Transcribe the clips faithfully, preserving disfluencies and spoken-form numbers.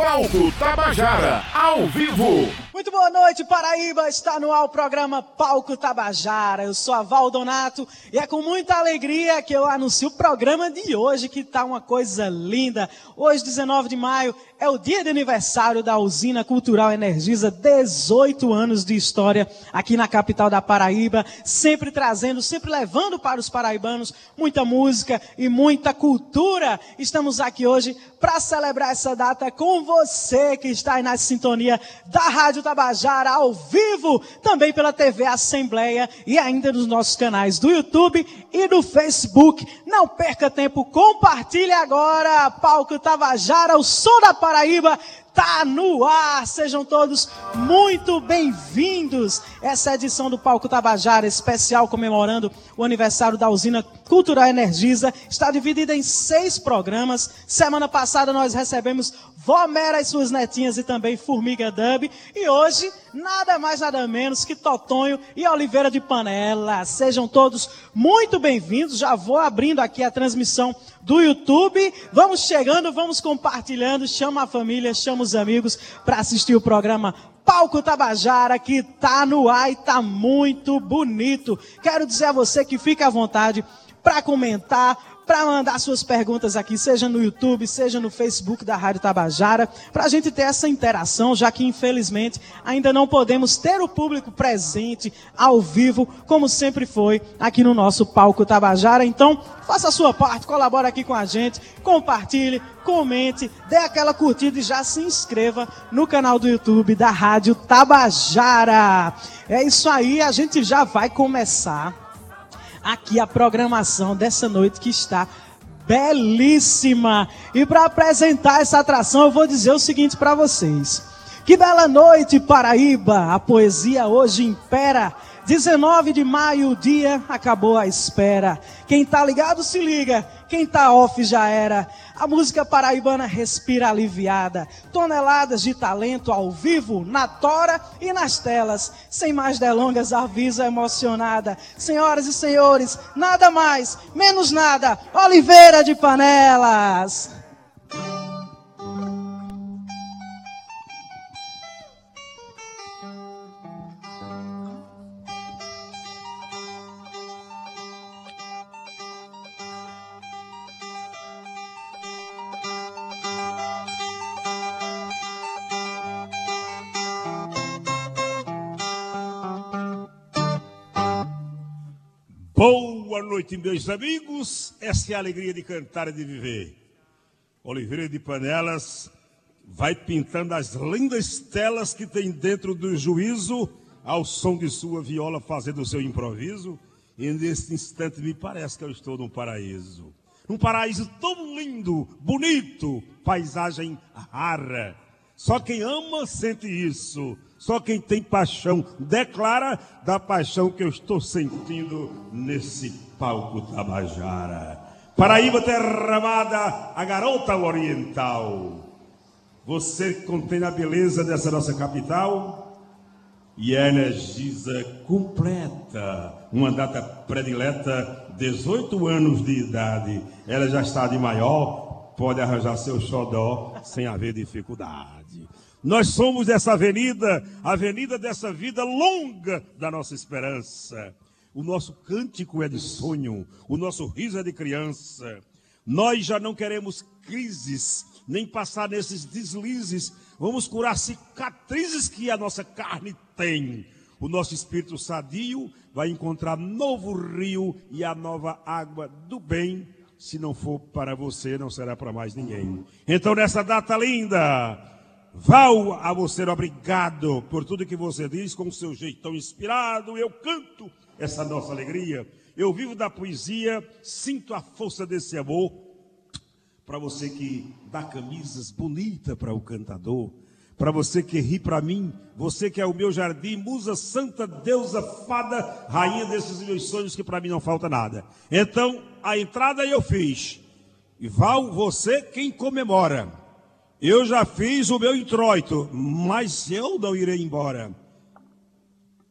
Palco Tabajara, ao vivo. Muito boa noite, Paraíba. Está no ar o programa Palco Tabajara. Eu sou a Val Donato e é com muita alegria que eu anuncio o programa de hoje, que está uma coisa linda. Hoje, dezenove de maio, é o dia de aniversário da Usina Cultural Energisa, dezoito anos de história aqui na capital da Paraíba, sempre trazendo, sempre levando para os paraibanos muita música e muita cultura. Estamos aqui hoje para celebrar essa data com você que está aí na sintonia da Rádio Tabajara ao vivo, também pela T V Assembleia e ainda nos nossos canais do YouTube e do Facebook. Não perca tempo, compartilhe agora. Palco Tabajara, o som da Paraíba tá no ar. Sejam todos muito bem-vindos. Essa é a edição do Palco Tabajara especial comemorando o aniversário da Usina Cultural Energisa está dividida em seis programas. Semana passada nós recebemos Vó Mera e suas netinhas e também Formiga Dub. E hoje, nada mais, nada menos que Totonho e Oliveira de Panelas. Sejam todos muito bem-vindos. Já vou abrindo aqui a transmissão do YouTube. Vamos chegando, vamos compartilhando. Chama a família, chama os amigos para assistir o programa Palco Tabajara, que tá no ar e tá muito bonito. Quero dizer a você que fica à vontade para comentar, para mandar suas perguntas aqui, seja no YouTube, seja no Facebook da Rádio Tabajara, para a gente ter essa interação, já que, infelizmente, ainda não podemos ter o público presente, ao vivo, como sempre foi, aqui no nosso Palco Tabajara. Então, faça a sua parte, colabora aqui com a gente, compartilhe, comente, dê aquela curtida e já se inscreva no canal do YouTube da Rádio Tabajara. É isso aí, a gente já vai começar aqui a programação dessa noite que está belíssima. E para apresentar essa atração, eu vou dizer o seguinte para vocês. Que bela noite, Paraíba! A poesia hoje impera. dezenove de maio, o dia acabou a espera. Quem tá ligado se liga, quem tá off já era. A música paraibana respira aliviada. Toneladas de talento ao vivo, na tora e nas telas. Sem mais delongas, avisa emocionada. Senhoras e senhores, nada mais, menos nada. Oliveira de Panelas. Boa noite, meus amigos. Essa é a alegria de cantar e de viver. Oliveira de Panelas vai pintando as lindas telas que tem dentro do juízo ao som de sua viola fazendo o seu improviso. E nesse instante me parece que eu estou num paraíso. Num paraíso tão lindo, bonito, paisagem rara. Só quem ama sente isso. Só quem tem paixão declara da paixão que eu estou sentindo nesse Palco Tabajara. Paraíba terra amada, a garota oriental. Você contém a beleza dessa nossa capital e a Energisa completa. Uma data predileta, dezoito anos de idade. Ela já está de maior, pode arranjar seu xodó sem haver dificuldade. Nós somos dessa avenida, a avenida dessa vida longa da nossa esperança. O nosso cântico é de sonho, o nosso riso é de criança. Nós já não queremos crises, nem passar nesses deslizes. Vamos curar cicatrizes que a nossa carne tem. O nosso espírito sadio vai encontrar novo rio e a nova água do bem. Se não for para você, não será para mais ninguém. Então, nessa data linda, Val, a você obrigado por tudo que você diz, com o seu jeito tão inspirado. Eu canto essa nossa alegria. Eu vivo da poesia, sinto a força desse amor. Para você que dá camisas bonitas para o cantador, para você que ri para mim, você que é o meu jardim, musa santa, deusa, fada, rainha desses meus sonhos que para mim não falta nada. Então, a entrada eu fiz. E Val, você quem comemora. Eu já fiz o meu introito, mas eu não irei embora.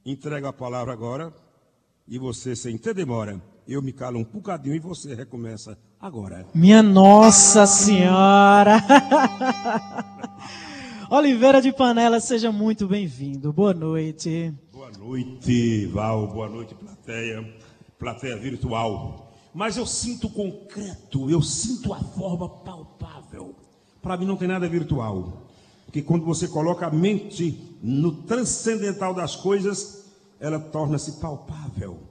Entrego a palavra agora e você, sem ter demora, eu me calo um bocadinho e você recomeça agora. Minha Nossa Senhora! Oliveira de Panelas, seja muito bem-vindo. Boa noite. Boa noite, Val. Boa noite, plateia. Plateia virtual. Mas eu sinto concreto, eu sinto a forma palpável. Para mim não tem nada virtual. Porque quando você coloca a mente no transcendental das coisas, ela torna-se palpável,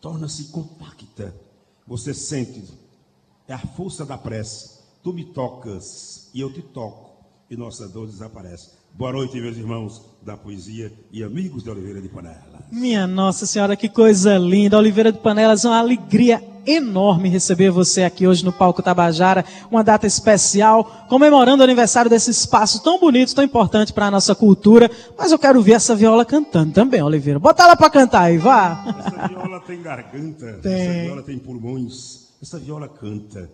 torna-se compacta. Você sente, é a força da prece. Tu me tocas e eu te toco, e nossa dor desaparece. Boa noite, meus irmãos da poesia e amigos de Oliveira de Panelas. Minha Nossa Senhora, que coisa linda. Oliveira de Panelas, uma alegria enorme receber você aqui hoje no Palco Tabajara, uma data especial, comemorando o aniversário desse espaço tão bonito, tão importante para a nossa cultura. Mas eu quero ouvir essa viola cantando também, Oliveira. Bota ela para cantar aí, vá. Essa viola tem garganta, tem. Essa viola tem pulmões, essa viola canta.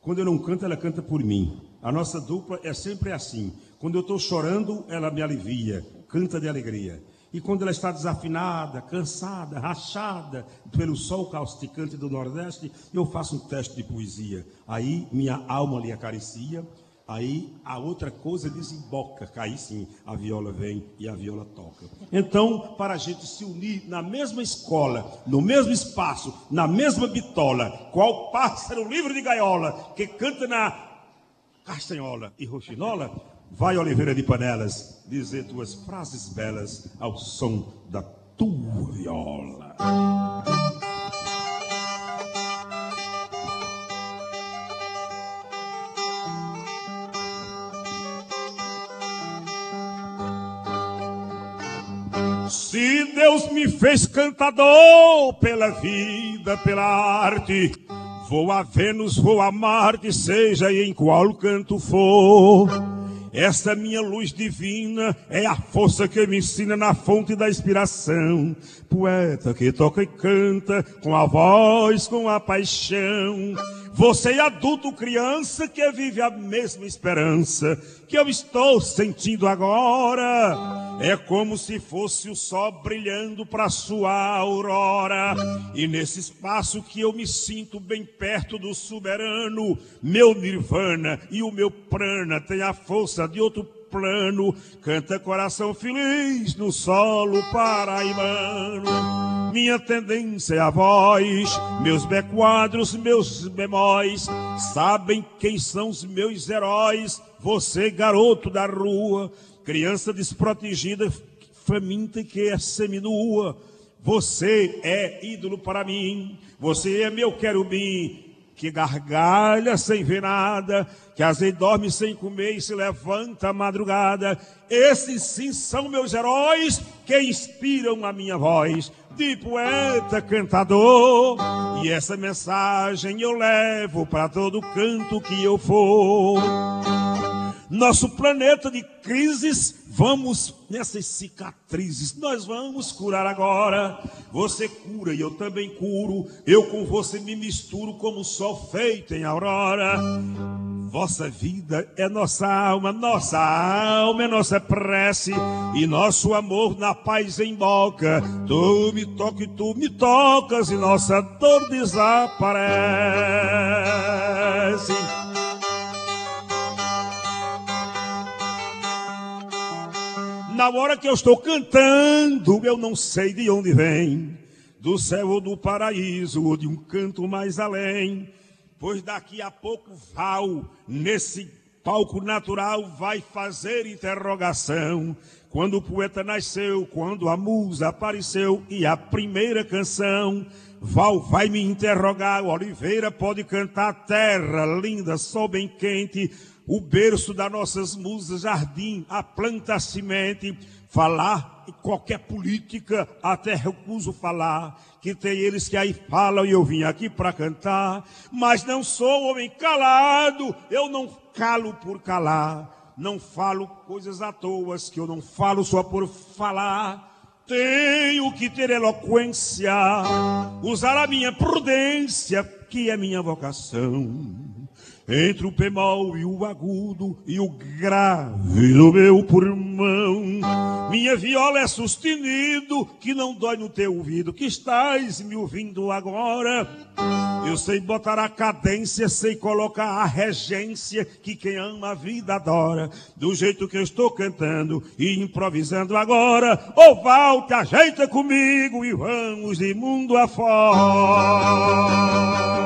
Quando eu não canto, ela canta por mim. A nossa dupla é sempre assim. Quando eu estou chorando, ela me alivia, canta de alegria. E quando ela está desafinada, cansada, rachada pelo sol causticante do Nordeste, eu faço um teste de poesia. Aí minha alma lhe acaricia, aí a outra coisa desemboca. Aí sim, a viola vem e a viola toca. Então, para a gente se unir na mesma escola, no mesmo espaço, na mesma bitola, qual pássaro livre de gaiola que canta na castanhola e roxinola, vai, Oliveira de Panelas, dizer tuas frases belas ao som da tua viola. Se Deus me fez cantador pela vida, pela arte, vou a Vênus, vou a Marte, seja em qual canto for. Essa minha luz divina é a força que me ensina na fonte da inspiração. Poeta que toca e canta com a voz, com a paixão. Você é adulto, criança que vive a mesma esperança que eu estou sentindo agora. É como se fosse o sol brilhando para sua aurora. E nesse espaço que eu me sinto bem perto do soberano, meu nirvana e o meu prana tem a força de outro plano. Canta coração feliz no solo paraibano. Minha tendência é a voz, meus bequadros, meus bemóis, sabem quem são os meus heróis. Você, garoto da rua, criança desprotegida, faminta que é seminua, você é ídolo para mim, você é meu querubim, que gargalha sem ver nada, que às vezes dorme sem comer e se levanta à madrugada. Esses sim são meus heróis que inspiram a minha voz de poeta cantador. E essa mensagem eu levo para todo canto que eu for. Nosso planeta de crises, vamos nessas cicatrizes, nós vamos curar agora. Você cura e eu também curo, eu com você me misturo como o sol feito em aurora. Vossa vida é nossa alma, nossa alma é nossa prece, e nosso amor na paz emboca. Tu me toca e tu me tocas, e nossa dor desaparece. Na hora que eu estou cantando, eu não sei de onde vem, do céu ou do paraíso, ou de um canto mais além. Pois daqui a pouco Val, nesse palco natural, vai fazer interrogação. Quando o poeta nasceu, quando a musa apareceu e a primeira canção, Val vai me interrogar. Oliveira pode cantar terra linda, sol bem quente, o berço das nossas musas, jardim, a planta semente, falar qualquer política, até recuso falar, que tem eles que aí falam e eu vim aqui para cantar, mas não sou homem calado, eu não calo por calar, não falo coisas à toa, que eu não falo só por falar. Tenho que ter eloquência, usar a minha prudência, que é minha vocação. Entre o bemol e o agudo e o grave do meu pulmão, minha viola é sustenido que não dói no teu ouvido que estás me ouvindo agora. Eu sei botar a cadência, sei colocar a regência que quem ama a vida adora. Do jeito que eu estou cantando e improvisando agora, ô Val, te ajeita comigo e vamos de mundo afora.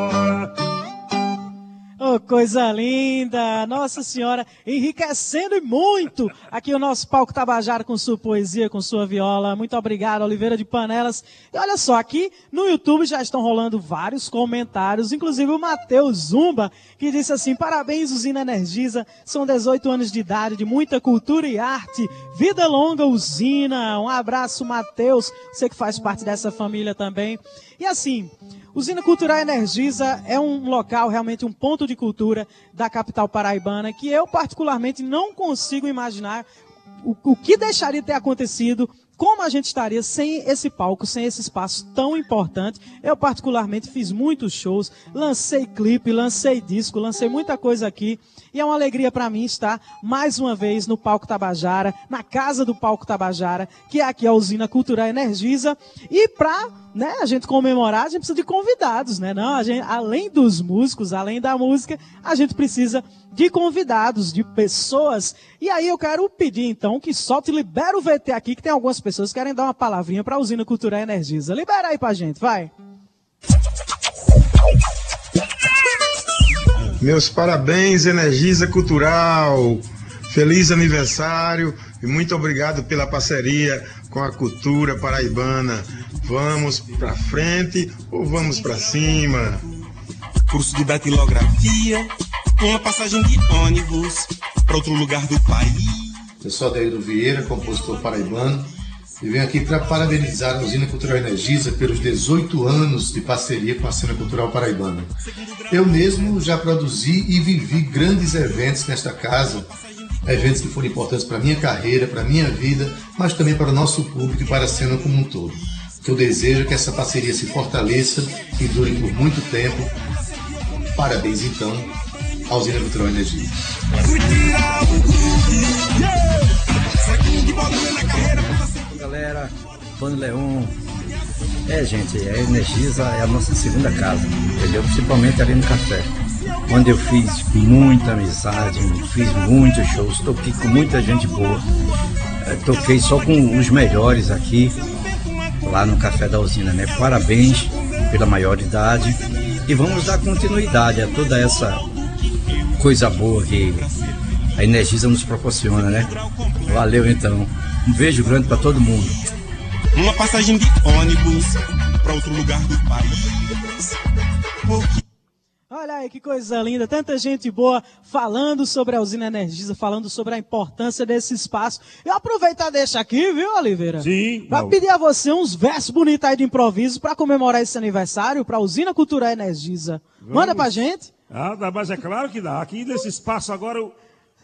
Oh, coisa linda, Nossa Senhora, enriquecendo e muito aqui o nosso Palco Tabajara com sua poesia, com sua viola. Muito obrigado, Oliveira de Panelas. E olha só, aqui no YouTube já estão rolando vários comentários, inclusive o Matheus Zumba, que disse assim: parabéns, Usina Energisa, são dezoito anos de idade, de muita cultura e arte. Vida longa, Usina. Um abraço, Matheus, você que faz parte dessa família também. E assim, Usina Cultural Energisa é um local, realmente um ponto de cultura da capital paraibana, que eu particularmente não consigo imaginar o, o que deixaria de ter acontecido, como a gente estaria sem esse palco, sem esse espaço tão importante. Eu particularmente fiz muitos shows, lancei clipe, lancei disco, lancei muita coisa aqui. E é uma alegria para mim estar mais uma vez no Palco Tabajara, na casa do Palco Tabajara, que é aqui a Usina Cultural Energisa. E para, né, a gente comemorar, a gente precisa de convidados, né? Não, a gente, além dos músicos, além da música, a gente precisa de convidados, de pessoas. E aí eu quero pedir, então, que solte, libera o V T aqui, que tem algumas pessoas que querem dar uma palavrinha para a Usina Cultural Energisa. Libera aí pra gente, vai! Meus parabéns, Energisa Cultural, feliz aniversário e muito obrigado pela parceria com a cultura paraibana. Vamos para frente ou vamos para cima? Curso de datilografia, uma passagem de ônibus para outro lugar do país. Eu sou Adeildo Vieira, compositor paraibano, e venho aqui para parabenizar a Usina Cultural Energisa pelos dezoito anos de parceria com a cena cultural paraibana. Eu mesmo já produzi e vivi grandes eventos nesta casa, eventos que foram importantes para a minha carreira, para a minha vida, mas também para o nosso público e para a cena como um todo. O que eu desejo é que essa parceria se fortaleça e dure por muito tempo. Parabéns, então, à Usina Cultural Energisa. Galera, Bando Leon, é gente, a Energisa é a nossa segunda casa, entendeu? Principalmente ali no café, onde eu fiz muita amizade, fiz muitos shows, toquei com muita gente boa, é, toquei só com os melhores aqui, lá no Café da Usina, né? Parabéns pela maioridade e vamos dar continuidade a toda essa coisa boa que a Energisa nos proporciona, né? Valeu então. Um beijo grande para todo mundo. Uma passagem de ônibus para outro lugar do país. Porque... Olha aí que coisa linda, tanta gente boa falando sobre a Usina Energisa, falando sobre a importância desse espaço. Eu aproveitar e deixar aqui, viu, Oliveira? Sim. Para pedir a você uns versos bonitos aí de improviso para comemorar esse aniversário para a Usina Cultural Energisa. Vamos. Manda pra gente. Ah, mas é claro que dá. Aqui nesse espaço agora... Eu...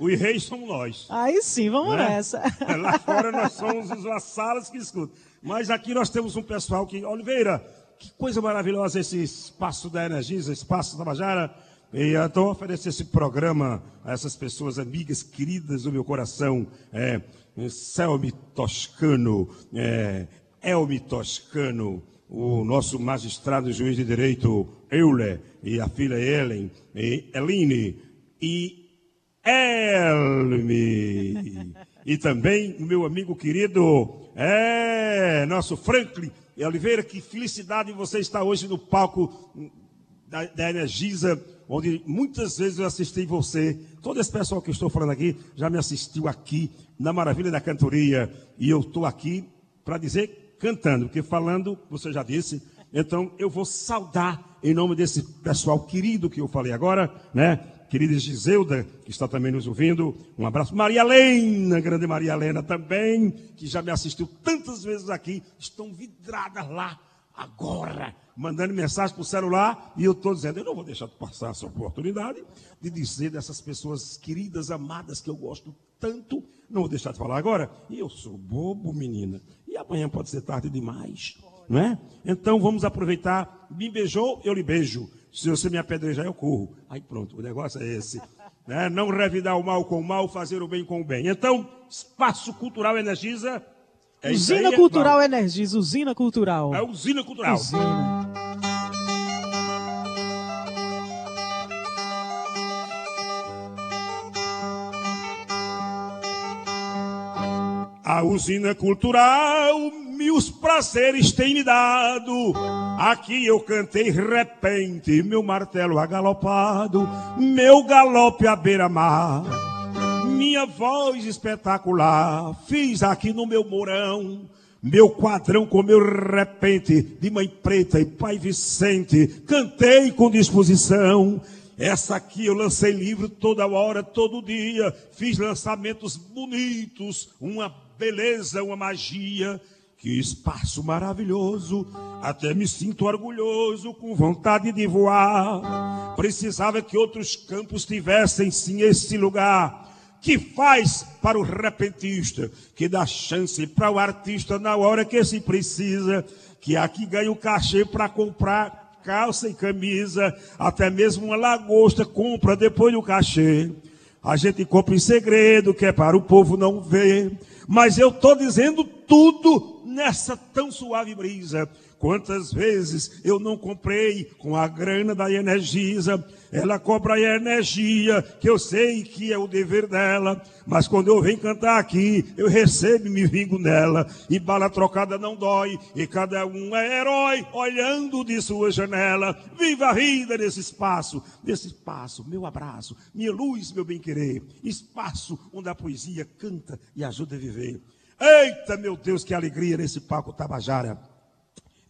Os reis somos nós. Aí sim, vamos né? nessa. Lá fora nós somos as salas que escutam. Mas aqui nós temos um pessoal que... Oliveira, que coisa maravilhosa esse espaço da Energisa, espaço Tabajara. E então eu ofereço esse programa a essas pessoas amigas, queridas do meu coração. É, Selma Toscano, é, Elmi Toscano, o nosso magistrado juiz de direito, Euler, e a filha Helen, e Eline, e... Elme. E também o meu amigo querido, é, nosso Franklin e Oliveira, que felicidade você estar hoje no palco da, da Energisa, onde muitas vezes eu assisti você. Todo esse pessoal que eu estou falando aqui já me assistiu aqui na Maravilha da Cantoria. E eu estou aqui para dizer cantando, porque falando, você já disse. Então eu vou saudar em nome desse pessoal querido que eu falei agora, né? Querida Giselda, que está também nos ouvindo, um abraço. Maria Helena, grande Maria Helena também, que já me assistiu tantas vezes aqui, estão vidradas lá, agora, mandando mensagem para o celular, e eu estou dizendo, eu não vou deixar de passar essa oportunidade de dizer dessas pessoas queridas, amadas, que eu gosto tanto, não vou deixar de falar agora, e eu sou bobo, menina, e amanhã pode ser tarde demais, não é? Então, vamos aproveitar, me beijou, eu lhe beijo. Se você me apedrejar, eu corro. Aí pronto, o negócio é esse. Né? Não revidar o mal com o mal, fazer o bem com o bem. Então, Espaço Cultural Energisa... É Usina Cultural Energisa, Usina Cultural. É Usina Cultural. Usina. A usina cultural meus prazeres tem me dado. Aqui eu cantei repente, meu martelo agalopado, meu galope à beira-mar, minha voz espetacular. Fiz aqui no meu morão, meu quadrão com meu repente, de mãe preta e pai Vicente, cantei com disposição. Essa aqui eu lancei livro toda hora, todo dia, fiz lançamentos bonitos, uma beleza, uma magia, que espaço maravilhoso, até me sinto orgulhoso, com vontade de voar. Precisava que outros campos tivessem sim esse lugar, que faz para o repentista, que dá chance para o artista na hora que se precisa, que aqui ganha o cachê para comprar calça e camisa, até mesmo uma lagosta compra depois do cachê. A gente compra em segredo, que é para o povo não ver. Mas eu estou dizendo tudo nessa tão suave brisa. Quantas vezes eu não comprei com a grana da Energisa. Ela cobra a energia, que eu sei que é o dever dela. Mas quando eu venho cantar aqui, eu recebo e me vingo nela. E bala trocada não dói, e cada um é herói, olhando de sua janela. Viva a vida nesse espaço, nesse espaço, meu abraço, minha luz, meu bem-querer. Espaço onde a poesia canta e ajuda a viver. Eita, meu Deus, que alegria nesse palco Tabajara.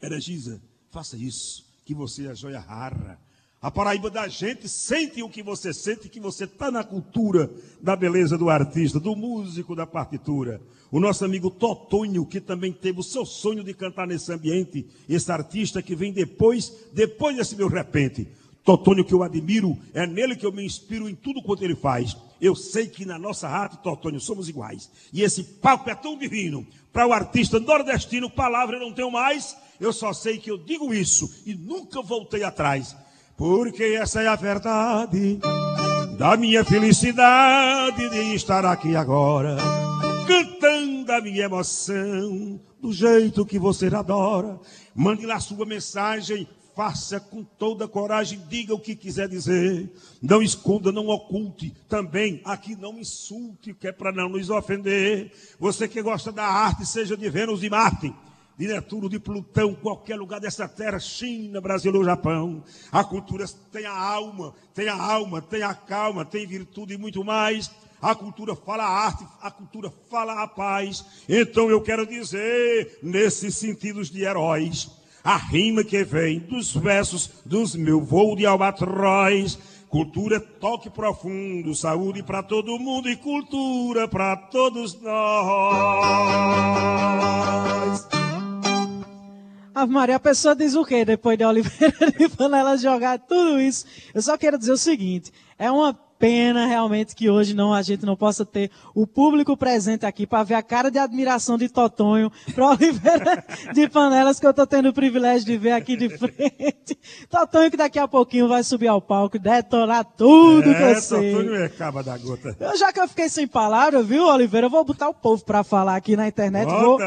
Energisa, faça isso, que você é a joia rara. A Paraíba da gente sente o que você sente, que você está na cultura da beleza do artista, do músico, da partitura. O nosso amigo Totonho, que também teve o seu sonho de cantar nesse ambiente, esse artista que vem depois, depois desse meu repente. Totonho, que eu admiro, é nele que eu me inspiro em tudo quanto ele faz. Eu sei que na nossa rádio, Totonho, somos iguais. E esse palco é tão divino. Para o artista nordestino, palavra eu não tenho mais, eu só sei que eu digo isso e nunca voltei atrás. Porque essa é a verdade da minha felicidade de estar aqui agora, cantando a minha emoção do jeito que você adora. Mande lá sua mensagem, faça com toda coragem, diga o que quiser dizer. Não esconda, não oculte, também aqui não insulte, que é para não nos ofender. Você que gosta da arte, seja de Vênus e Marte, de Netuno, de Plutão, qualquer lugar dessa terra, China, Brasil ou Japão. A cultura tem a alma, tem a alma, tem a calma, tem virtude e muito mais. A cultura fala a arte, a cultura fala a paz. Então eu quero dizer, nesses sentidos de heróis, a rima que vem dos versos dos meu voo de albatroz. Cultura, toque profundo, saúde para todo mundo e cultura para todos nós. Ave Maria, a pessoa diz o quê depois de Oliveira de Panelas jogar tudo isso? Eu só quero dizer o seguinte, é uma pena realmente que hoje não, a gente não possa ter o público presente aqui para ver a cara de admiração de Totonho para Oliveira de Panelas, que eu estou tendo o privilégio de ver aqui de frente. Totonho, que daqui a pouquinho vai subir ao palco e detonar tudo é, que eu sei. Totonho é caba da gota. Eu, já que eu fiquei sem palavra, viu, Oliveira, eu vou botar o povo para falar aqui na internet. Bota. Vou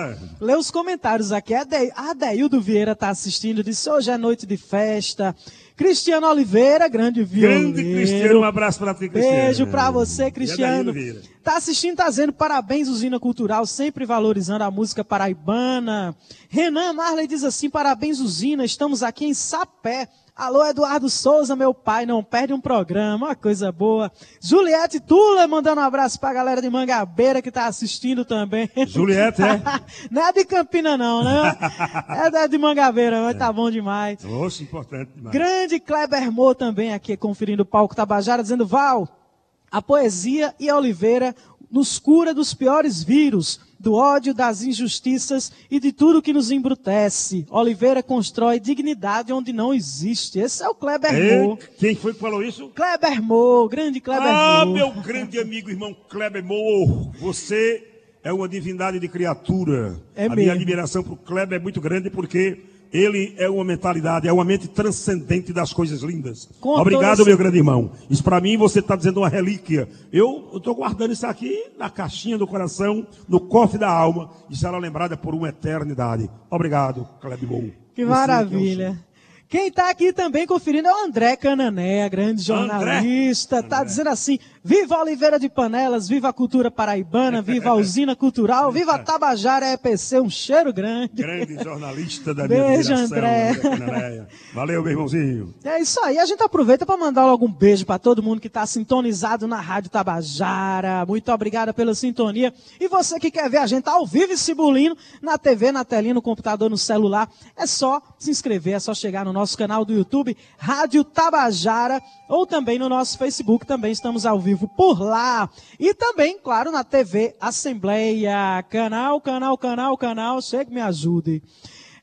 ler os comentários aqui. Ade... Adeildo Vieira está assistindo, disse hoje é noite de festa. Cristiano Oliveira, grande violino. Grande Cristiano, um abraço para ti, Cristiano. Beijo para você, Cristiano. Tá assistindo, tá dizendo parabéns, Usina Cultural, sempre valorizando a música paraibana. Renan Marley diz assim, parabéns, Usina, estamos aqui em Sapé. Alô, Eduardo Souza, meu pai, não perde um programa, uma coisa boa. Juliette Tula, mandando um abraço pra galera de Mangabeira, que tá assistindo também. Juliette, é? Não é de Campina não, né? É de Mangabeira, mas é. Tá bom demais. Nossa, importante demais. Grande Kleber Mo também aqui, conferindo o palco Tabajara, dizendo, Val, a poesia e a Oliveira nos cura dos piores vírus, do ódio, das injustiças e de tudo que nos embrutece. Oliveira constrói dignidade onde não existe. Esse é o Kleber Mo. Quem foi que falou isso? Kleber Mo, grande Kleber Mo. Ah, meu grande amigo, irmão Kleber Mo, você é uma divindade de criatura. É mesmo. A minha admiração para o Kleber é muito grande, porque ele é uma mentalidade, é uma mente transcendente das coisas lindas. Contou. Obrigado, esse... meu grande irmão. Isso para mim, você está dizendo uma relíquia. Eu estou guardando isso aqui na caixinha do coração, no cofre da alma, e será lembrada por uma eternidade. Obrigado, Kleber Mo. Que maravilha. Quem está aqui também conferindo é o André Canané, grande jornalista. Está dizendo assim, Viva Oliveira de Panelas, viva a cultura paraibana, viva a Usina Cultural, viva a Tabajara, E P C, um cheiro grande. Grande jornalista da minha beijo, admiração, André Canané. Valeu, meu irmãozinho. É isso aí, a gente aproveita para mandar logo um beijo para todo mundo que está sintonizado na Rádio Tabajara. Muito obrigada pela sintonia. E você que quer ver a gente ao vivo e cibulindo, na T V, na telinha, no computador, no celular, é só se inscrever, é só chegar no nosso canal do YouTube, Rádio Tabajara, ou também no nosso Facebook, também estamos ao vivo por lá. E também, claro, na T V Assembleia. Canal, canal, canal, canal, chega, me ajude.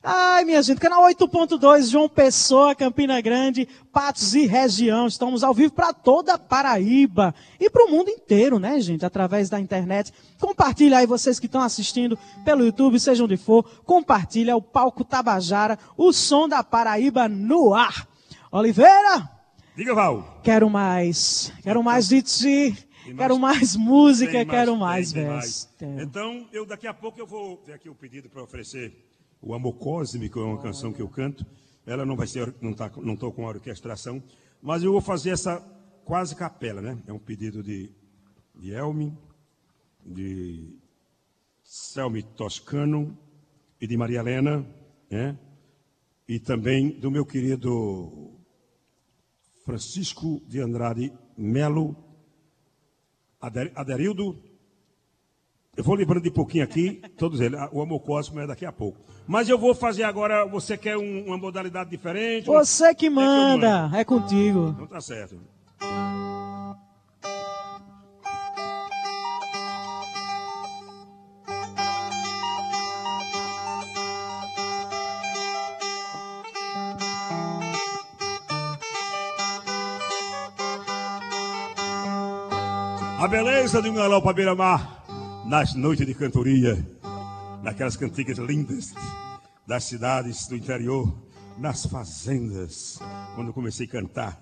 Ai, minha gente, canal oito ponto dois, João Pessoa, Campina Grande, Patos e região. Estamos ao vivo para toda a Paraíba e para o mundo inteiro, né, gente? Através da internet. Compartilha aí, vocês que estão assistindo pelo YouTube, seja onde for. Compartilha o Palco Tabajara, o som da Paraíba no ar. Oliveira! Diga, Val! Quero mais, quero mais de ti, mais, quero mais música, mais, quero mais, tem, mais. Tem. Então, eu, daqui a pouco eu vou ter aqui o um pedido para oferecer. O Amor Cósmico é uma canção que eu canto. Ela não vai ser, não tá, não estou com a orquestração, mas eu vou fazer essa quase capela, né? É um pedido de, de Elme, de Selma Toscano e de Maria Helena, né? E também do meu querido Francisco de Andrade Melo, Adeildo. Eu vou lembrando de pouquinho aqui, todos eles. O Amor Cósmico é daqui a pouco. Mas eu vou fazer agora, você quer um, uma modalidade diferente? Você que manda, é, é contigo. Então tá certo. A beleza de um galão para beira-mar. Nas noites de cantoria, naquelas cantigas lindas das cidades do interior, nas fazendas, quando eu comecei a cantar.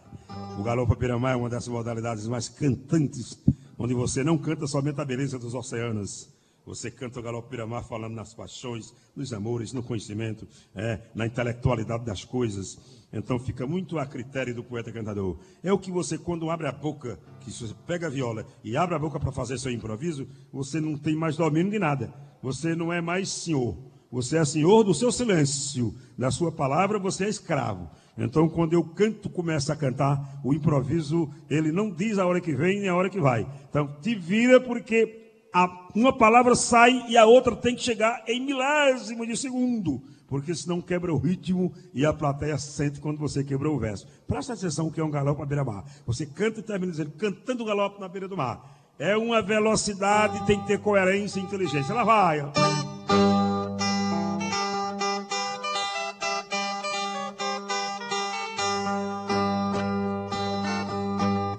O galopa beira-mar é uma das modalidades mais cantantes, onde você não canta somente a beleza dos oceanos. Você canta o galopa beira-mar falando nas paixões, nos amores, no conhecimento, é, na intelectualidade das coisas. Então fica muito a critério do poeta cantador. É o que você, quando abre a boca, que você pega a viola e abre a boca para fazer seu improviso, você não tem mais domínio de nada. Você não é mais senhor. Você é senhor do seu silêncio. Da sua palavra, você é escravo. Então, quando eu canto, começa a cantar, o improviso, ele não diz a hora que vem nem a hora que vai. Então, te vira, porque a, uma palavra sai e a outra tem que chegar em milésimo de segundo. Porque senão quebra o ritmo e a plateia sente quando você quebrou o verso. Presta atenção que é um galope na beira-mar. Você canta e termina dizendo, cantando galope na beira do mar. É uma velocidade, tem que ter coerência e inteligência. Lá vai.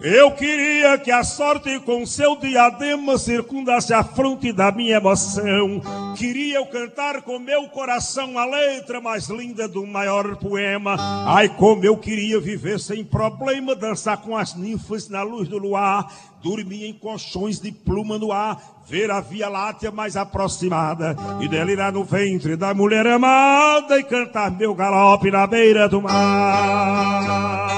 Eu queria que a sorte com seu diadema circundasse a fronte da minha emoção. Queria eu cantar com meu coração a letra mais linda do maior poema. Ai, como eu queria viver sem problema, dançar com as ninfas na luz do luar, dormir em colchões de pluma no ar, ver a Via Láctea mais aproximada e delirar no ventre da mulher amada e cantar meu galope na beira do mar.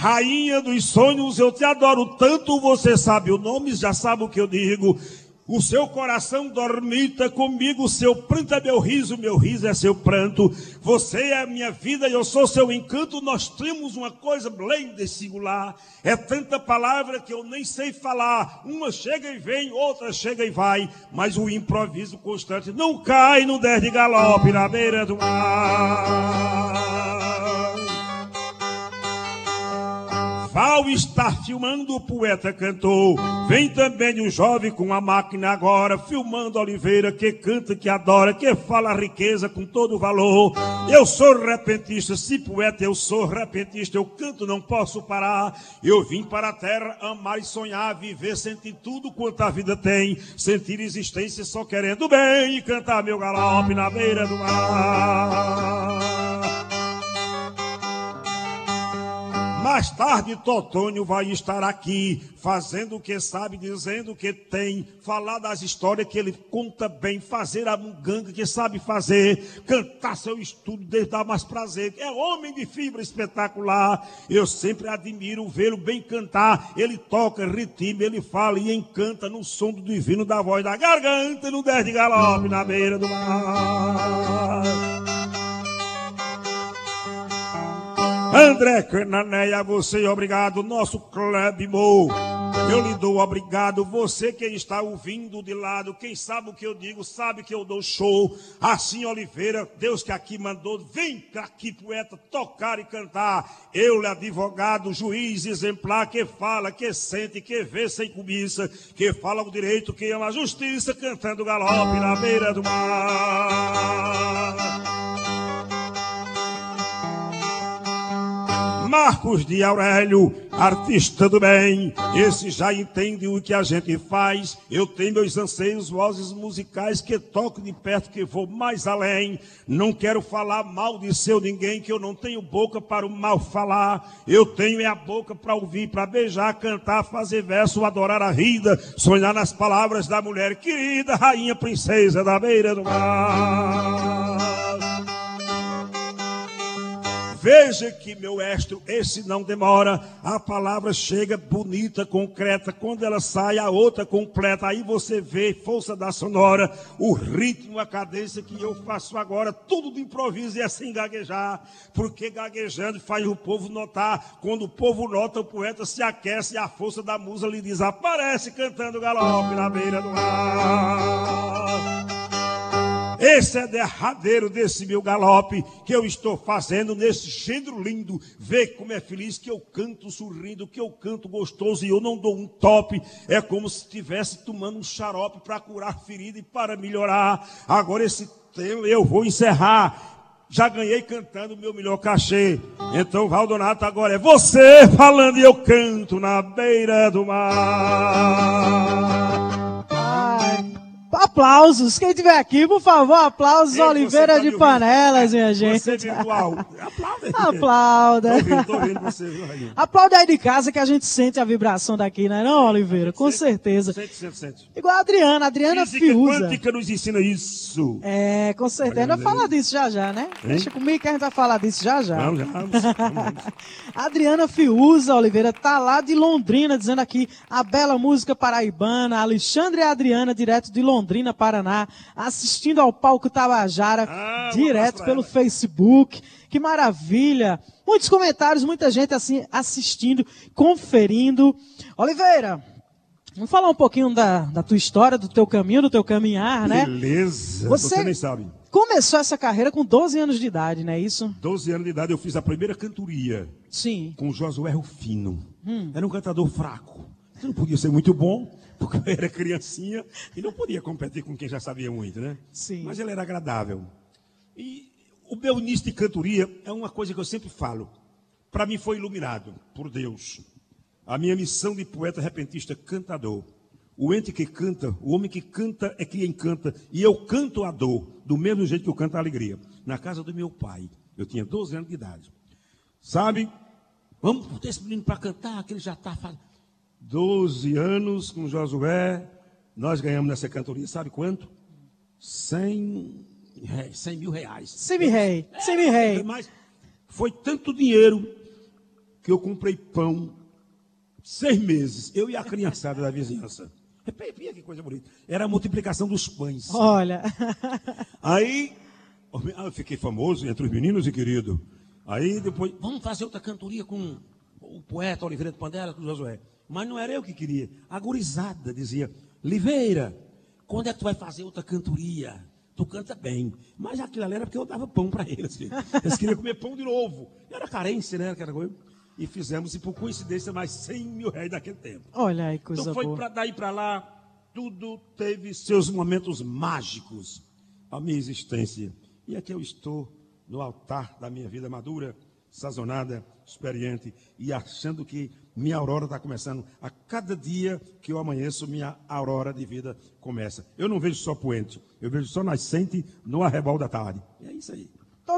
Rainha dos sonhos, eu te adoro tanto, você sabe o nome, já sabe o que eu digo. O seu coração dormita comigo, seu pranto é meu riso, meu riso é seu pranto. Você é a minha vida e eu sou seu encanto, nós temos uma coisa linda e singular. É tanta palavra que eu nem sei falar, uma chega e vem, outra chega e vai, mas o improviso constante não cai no der de galope na beira do mar. Val está filmando, o poeta cantou. Vem também um jovem com a máquina agora, filmando Oliveira, que canta, que adora, que fala a riqueza com todo valor. Eu sou repentista, se poeta eu sou repentista, eu canto, não posso parar. Eu vim para a terra amar e sonhar, viver, sentir tudo quanto a vida tem, sentir existência só querendo bem e cantar meu galope na beira do mar. Mais tarde, Totonho vai estar aqui, fazendo o que sabe, dizendo o que tem, falar das histórias que ele conta bem, fazer a muganga que sabe fazer, cantar seu estudo, dar mais prazer. É homem de fibra espetacular. Eu sempre admiro vê-lo bem cantar. Ele toca, ritima, ele fala e encanta no som do divino da voz da garganta, no dez de galope na beira do mar. André Canané, a você obrigado, nosso Kleber Mo. Eu lhe dou obrigado, você que está ouvindo de lado, quem sabe o que eu digo, sabe que eu dou show. Assim, Oliveira, Deus que aqui mandou, vem aqui, poeta, tocar e cantar. Eu, advogado, juiz exemplar, que fala, que sente, que vê sem cobiça, que fala o direito, que ama a justiça, cantando galope na beira do mar. Marcos de Aurélio, artista do bem, esse já entende o que a gente faz. Eu tenho meus anseios, vozes musicais, que toco de perto, que vou mais além. Não quero falar mal de seu ninguém, que eu não tenho boca para o mal falar. Eu tenho é a boca para ouvir, para beijar, cantar, fazer verso, adorar a vida, sonhar nas palavras da mulher querida, rainha, princesa da beira do mar. Veja que, meu estro, esse não demora. A palavra chega bonita, concreta. Quando ela sai, a outra completa. Aí você vê força da sonora, o ritmo, a cadência que eu faço agora. Tudo de improviso e é sem gaguejar. Porque gaguejando faz o povo notar. Quando o povo nota, o poeta se aquece e a força da musa lhe desaparece, cantando galope na beira do mar. Esse é derradeiro desse meu galope que eu estou fazendo nesse gênero lindo. Vê como é feliz que eu canto sorrindo, que eu canto gostoso e eu não dou um top. É como se estivesse tomando um xarope para curar ferida e para melhorar. Agora esse tema eu vou encerrar. Já ganhei cantando o meu melhor cachê. Então, Val Donato, agora é você falando e eu canto na beira do mar. Ai. Aplausos, quem estiver aqui, por favor, aplausos. Ei, Oliveira tá de Panelas, minha gente. Você virtual, aplauda. Aplauda. Tô vendo, tô vendo você, aplauda aí de casa que a gente sente a vibração daqui, não é não, Oliveira? Com sente, certeza. Sente, sente, sente. Igual a Adriana, a Adriana Fiuza. Física quântica nos ensina isso. É, com certeza. Nós vamos falar disso já já, né? Hein? Deixa comigo que a gente vai falar disso já já. Vamos, vamos, vamos. Adriana Fiuza, Oliveira, tá lá de Londrina, dizendo aqui a bela música paraibana, Alexandre e Adriana, direto de Londrina. Londrina, Paraná, assistindo ao Palco Tabajara, ah, direto pelo Facebook. Que maravilha! Muitos comentários, muita gente assim assistindo, conferindo. Oliveira, vamos falar um pouquinho da, da tua história, do teu caminho, do teu caminhar, né? Beleza, você, você nem sabe. Começou essa carreira com doze anos de idade, não é isso? doze anos de idade, eu fiz a primeira cantoria. Sim. Com o Josué Rufino. Hum. Era um cantador fraco. Você não podia ser muito bom, porque eu era criancinha e não podia competir com quem já sabia muito, né? Sim. Mas ele era agradável. E o meu início de cantoria é uma coisa que eu sempre falo. Para mim foi iluminado por Deus. A minha missão de poeta repentista cantador. O ente que canta, o homem que canta é que encanta. E eu canto a dor, do mesmo jeito que eu canto a alegria. Na casa do meu pai, eu tinha doze anos de idade. Sabe? Vamos botar esse menino para cantar, que ele já está falando. doze anos com Josué, nós ganhamos nessa cantoria, sabe quanto? cem mil reais. cem mil reais. cem mil reais. Mas foi tanto dinheiro que eu comprei pão seis meses, eu e a criançada da vizinhança. Repia que coisa bonita. Era a multiplicação dos pães. Olha. Aí, eu fiquei famoso entre os meninos e querido. Aí depois, vamos fazer outra cantoria com o poeta Oliveira de Panelas, com Josué. Mas não era eu que queria. A gurizada dizia, Oliveira, quando é que tu vai fazer outra cantoria? Tu canta bem. Mas aquilo ali era porque eu dava pão para eles. Eles queriam comer pão de novo. Era carência, né? Era coisa. E fizemos, e por coincidência, mais cem mil reais daquele tempo. Olha aí, coisa boa. Então foi para daí para lá, tudo teve seus momentos mágicos. A minha existência. E aqui eu estou no altar da minha vida madura, sazonada, experiente, e achando que minha aurora está começando. A cada dia que eu amanheço, minha aurora de vida começa. Eu não vejo só poente, eu vejo só nascente no arrebol da tarde. E é isso aí.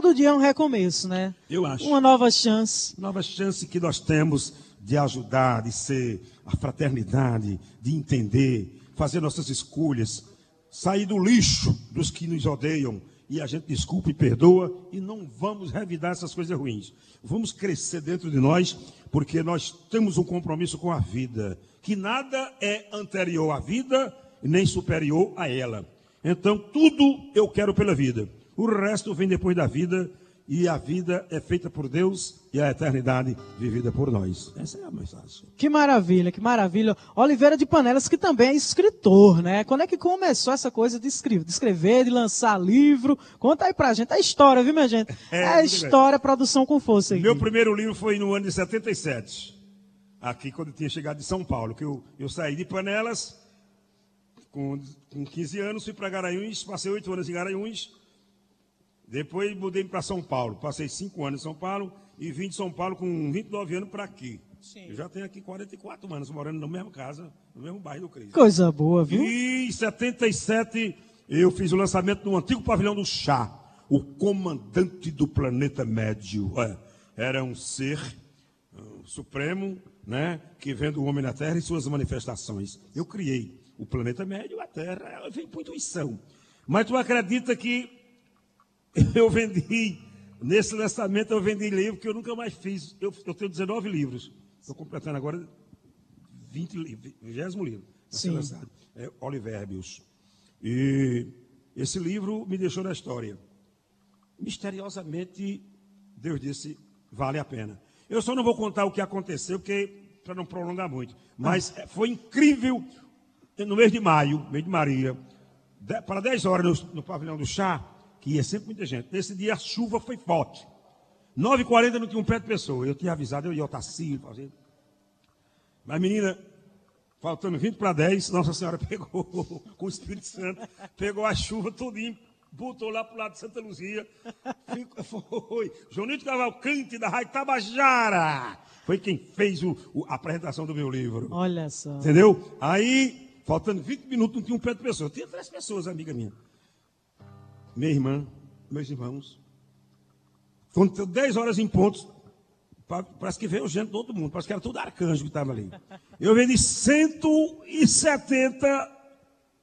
todo dia é um recomeço, né? Eu acho. Uma nova chance. Nova chance que nós temos de ajudar, de ser a fraternidade, de entender, fazer nossas escolhas, sair do lixo dos que nos odeiam, e a gente desculpa e perdoa, e não vamos revidar essas coisas ruins. Vamos crescer dentro de nós, porque nós temos um compromisso com a vida, que nada é anterior à vida, nem superior a ela. Então, tudo eu quero pela vida. O resto vem depois da vida, e a vida é feita por Deus e a eternidade vivida por nós. Essa é a mensagem. Que maravilha, que maravilha. Oliveira de Panelas, que também é escritor, né? Quando é que começou essa coisa de escrever, de lançar livro? Conta aí pra gente. É história, viu, minha gente? É, é história, bem. Produção com força. Meu primeiro livro foi no ano de setenta e sete. Aqui, quando eu tinha chegado de São Paulo, que eu, eu saí de Panelas com, com quinze anos, fui para Garanhuns, passei oito anos em Garanhuns. Depois mudei para São Paulo, passei cinco anos em São Paulo e vim de São Paulo com vinte e nove anos para aqui. Sim. Eu já tenho aqui quarenta e quatro anos morando na mesma casa, no mesmo bairro do Cristo. Coisa boa, viu? E em setenta e sete eu fiz o lançamento do antigo pavilhão do Chá, o comandante do planeta médio. Era um ser um supremo, né, que vendo o homem na Terra e suas manifestações. Eu criei o planeta médio, a Terra, ela veio por intuição. Mas tu acredita que eu vendi, nesse lançamento eu vendi livro que eu nunca mais fiz. Eu, eu tenho dezenove livros. Estou completando agora vinte livros, vigésimo livro. Sim. Lançado. É Oliverbius. E esse livro me deixou na história. Misteriosamente, Deus disse, vale a pena. Eu só não vou contar o que aconteceu, porque para não prolongar muito. Mas ah. foi incrível. No mês de maio, mês de Maria, para dez horas no, no pavilhão do Chá, que ia sempre muita gente. Nesse dia a chuva foi forte. nove e quarenta não tinha um pé de pessoa. Eu tinha avisado, eu ia ao Tassio. Mas, menina, faltando vinte para dez, Nossa Senhora pegou, com o Espírito Santo, pegou a chuva todinha, botou lá para o lado de Santa Luzia. Foi. Jonito Cavalcante, da Rádio Tabajara, foi quem fez o, o, a apresentação do meu livro. Olha só. Entendeu? Aí, faltando vinte minutos, não tinha um pé de pessoa. Eu tinha três pessoas, amiga minha. Minha irmã, meus irmãos, quando dez horas em pontos, parece que veio gente de todo mundo, parece que era todo arcanjo que estava ali. Eu vendi cento e setenta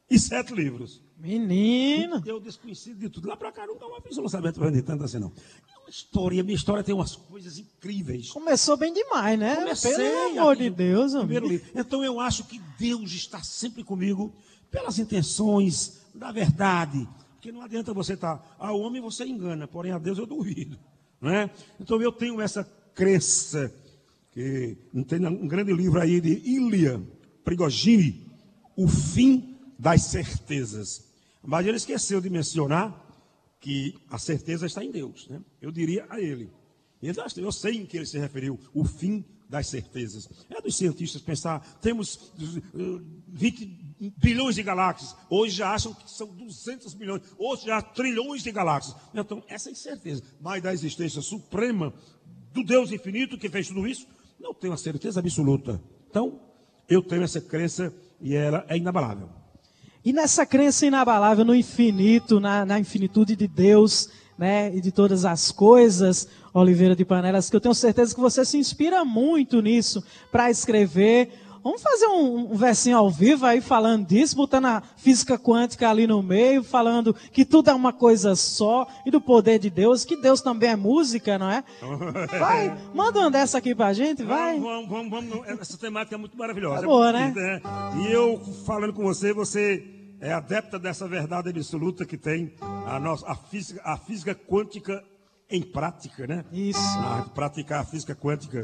e sete livros. Menino! Eu desconhecido de tudo. Lá pra cá, nunca uma vez o lançamento vai vender tanto assim, não. É uma história, minha história tem umas coisas incríveis. Começou bem demais, né? Comecei, pelo amor de Deus, amigo. Então eu acho que Deus está sempre comigo pelas intenções da verdade. Porque não adianta você estar, ao homem você engana, porém a Deus eu duvido, não é? Então eu tenho essa crença, que tem um grande livro aí de Ilya Prigogine, O Fim das Certezas. Mas ele esqueceu de mencionar que a certeza está em Deus, né? Eu diria a ele. Eu sei em que ele se referiu, o fim das certezas. É dos cientistas pensar, temos vinte bilhões de galáxias, hoje já acham que são duzentos bilhões, hoje já há trilhões de galáxias. Então, essa é a incerteza. Mas da existência suprema do Deus infinito que fez tudo isso, não tenho a certeza absoluta. Então, eu tenho essa crença e ela é inabalável. E nessa crença inabalável no infinito, na, na infinitude de Deus, né, e de todas as coisas, Oliveira de Panelas, que eu tenho certeza que você se inspira muito nisso para escrever. Vamos fazer um, um versinho ao vivo aí falando disso, botando a física quântica ali no meio, falando que tudo é uma coisa só e do poder de Deus, que Deus também é música, não é? Vai, manda uma dessa aqui pra gente, vai. Vamos, vamos, vamos. Essa temática é muito maravilhosa. É boa, né? E eu falando com você, você é adepta dessa verdade absoluta que tem a, nossa, a, física, a física quântica em prática, né? Isso. Ah, praticar a física quântica.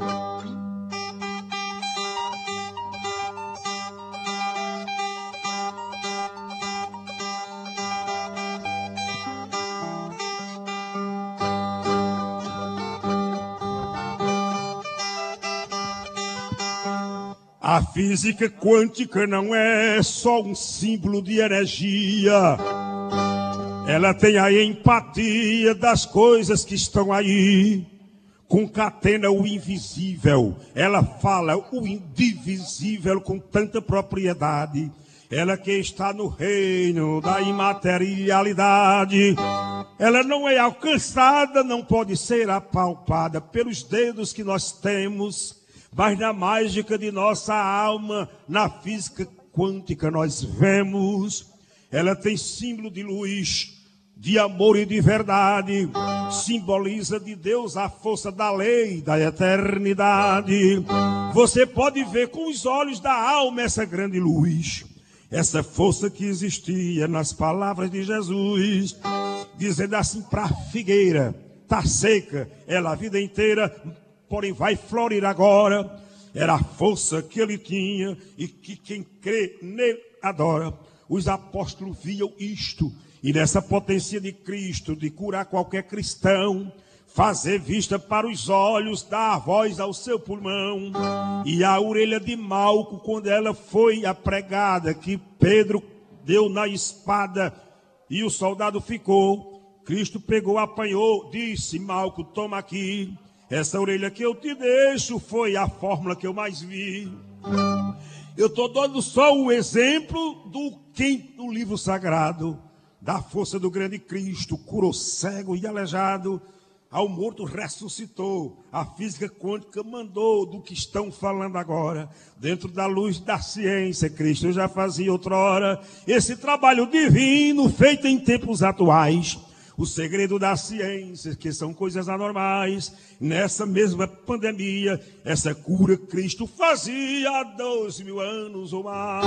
A física quântica não é só um símbolo de energia. Ela tem a empatia das coisas que estão aí. Concatena o invisível. Ela fala o indivisível com tanta propriedade. Ela que está no reino da imaterialidade, ela não é alcançada, não pode ser apalpada pelos dedos que nós temos, mas na mágica de nossa alma, na física quântica nós vemos. Ela tem símbolo de luz, de amor e de verdade, simboliza de Deus a força da lei, da eternidade. Você pode ver com os olhos da alma essa grande luz, essa força que existia nas palavras de Jesus, dizendo assim para a figueira: está seca, ela a vida inteira, porém vai florir agora. Era a força que ele tinha e que quem crê nele adora. Os apóstolos viam isto, e nessa potência de Cristo, de curar qualquer cristão, fazer vista para os olhos, dar voz ao seu pulmão. E a orelha de Malco, quando ela foi apregada, que Pedro deu na espada e o soldado ficou, Cristo pegou, apanhou, disse: Malco, toma aqui, essa orelha que eu te deixo. Foi a fórmula que eu mais vi. Eu estou dando só o exemplo do quem no livro sagrado, da força do grande Cristo, curou cego e aleijado, ao morto ressuscitou, a física quântica mandou do que estão falando agora. Dentro da luz da ciência, Cristo já fazia outrora esse trabalho divino feito em tempos atuais. O segredo da ciência, que são coisas anormais, nessa mesma pandemia, essa cura Cristo fazia há dois mil anos ou mais.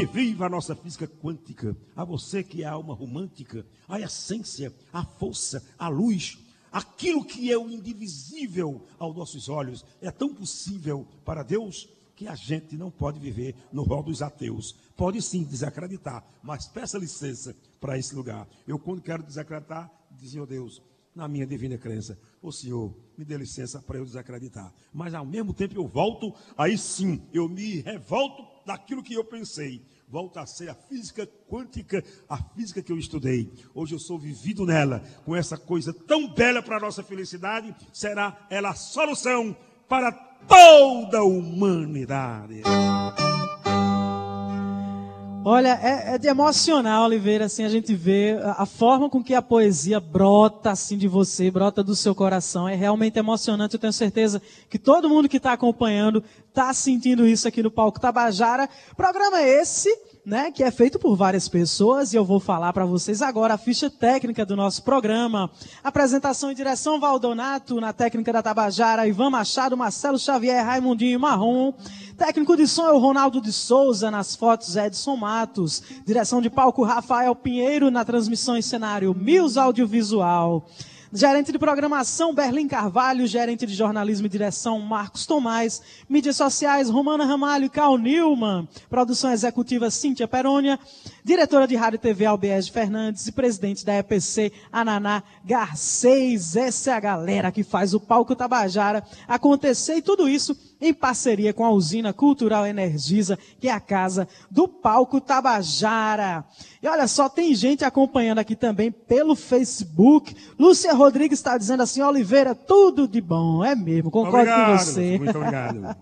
E viva a nossa física quântica, a você que é a alma romântica, a essência, a força, a luz, aquilo que é o indivisível aos nossos olhos, é tão possível para Deus que a gente não pode viver no rol dos ateus. Pode sim desacreditar, mas peça licença para esse lugar. Eu, quando quero desacreditar, dizia: oh Deus, na minha divina crença, o Senhor me dê licença para eu desacreditar. Mas ao mesmo tempo eu volto, aí sim, eu me revolto daquilo que eu pensei. Volta a ser a física quântica, a física que eu estudei. Hoje eu sou vivido nela, com essa coisa tão bela para a nossa felicidade. Será ela a solução para toda a humanidade. Olha, é, é de emocionar, Oliveira, assim, a gente vê a, a forma com que a poesia brota assim de você, brota do seu coração, é realmente emocionante. Eu tenho certeza que todo mundo que está acompanhando está sentindo isso aqui no Palco Tabajara. Programa esse, né, que é feito por várias pessoas, e eu vou falar para vocês agora a ficha técnica do nosso programa. Apresentação e direção, Val Donato, na técnica da Tabajara, Ivan Machado, Marcelo Xavier, Raimundinho Marrom. Técnico de som é o Ronaldo de Souza, nas fotos Edson Matos. Direção de palco, Rafael Pinheiro, na transmissão e cenário, Mills Audiovisual. Gerente de programação, Berlim Carvalho. Gerente de jornalismo e direção, Marcos Tomás. Mídias sociais, Romana Ramalho e Carl Newman. Produção executiva, Cíntia Perônia. Diretora de rádio e T V, Albiege Fernandes. E presidente da E P C, Ananá Garcês. Essa é a galera que faz o Palco Tabajara acontecer, e tudo isso em parceria com a Usina Cultural Energisa, que é a casa do Palco Tabajara. E olha só, tem gente acompanhando aqui também pelo Facebook. Lúcia Rodrigues está dizendo assim: Oliveira, tudo de bom. É mesmo, concordo com você. Muito obrigado.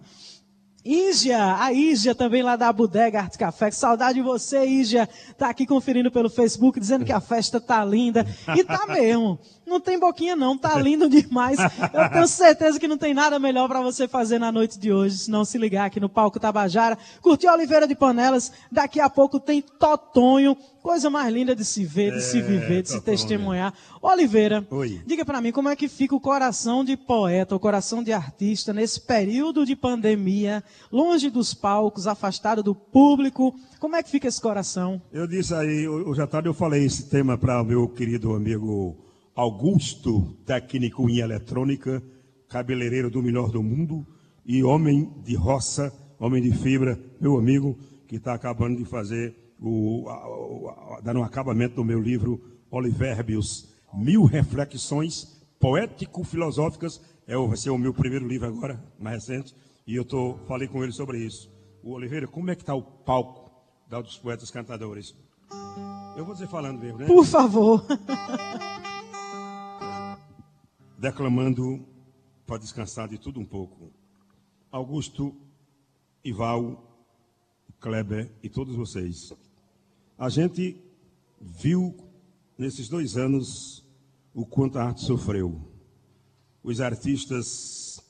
Ígia, a Ígia também lá da Bodega Arte Café, que saudade de você, Ígia, tá aqui conferindo pelo Facebook, dizendo que a festa tá linda, e tá mesmo, não tem boquinha não, tá lindo demais. Eu tenho certeza que não tem nada melhor para você fazer na noite de hoje, se não se ligar aqui no Palco Tabajara, curtir Oliveira de Panelas. Daqui a pouco tem Totonho, coisa mais linda de se ver, de é, se viver, de se testemunhar. Bom, Oliveira, oi, diga para mim, como é que fica o coração de poeta, o coração de artista nesse período de pandemia, longe dos palcos, afastado do público? Como é que fica esse coração? Eu disse aí, hoje à tarde eu falei esse tema para o meu querido amigo Augusto, técnico em eletrônica, cabeleireiro do melhor do mundo e homem de roça, homem de fibra, meu amigo, que está acabando de fazer O, a, o, a, dar um acabamento do meu livro Oliverbius, Mil Reflexões Poético-Filosóficas. É, vai ser o meu primeiro livro agora, mais recente, e eu tô, falei com ele sobre isso. O Oliveira, como é que está o palco da dos poetas cantadores? Eu vou dizer falando mesmo, né? Por favor. Declamando para descansar de tudo um pouco. Augusto e Val Kleber e todos vocês. A gente viu nesses dois anos o quanto a arte sofreu. Os artistas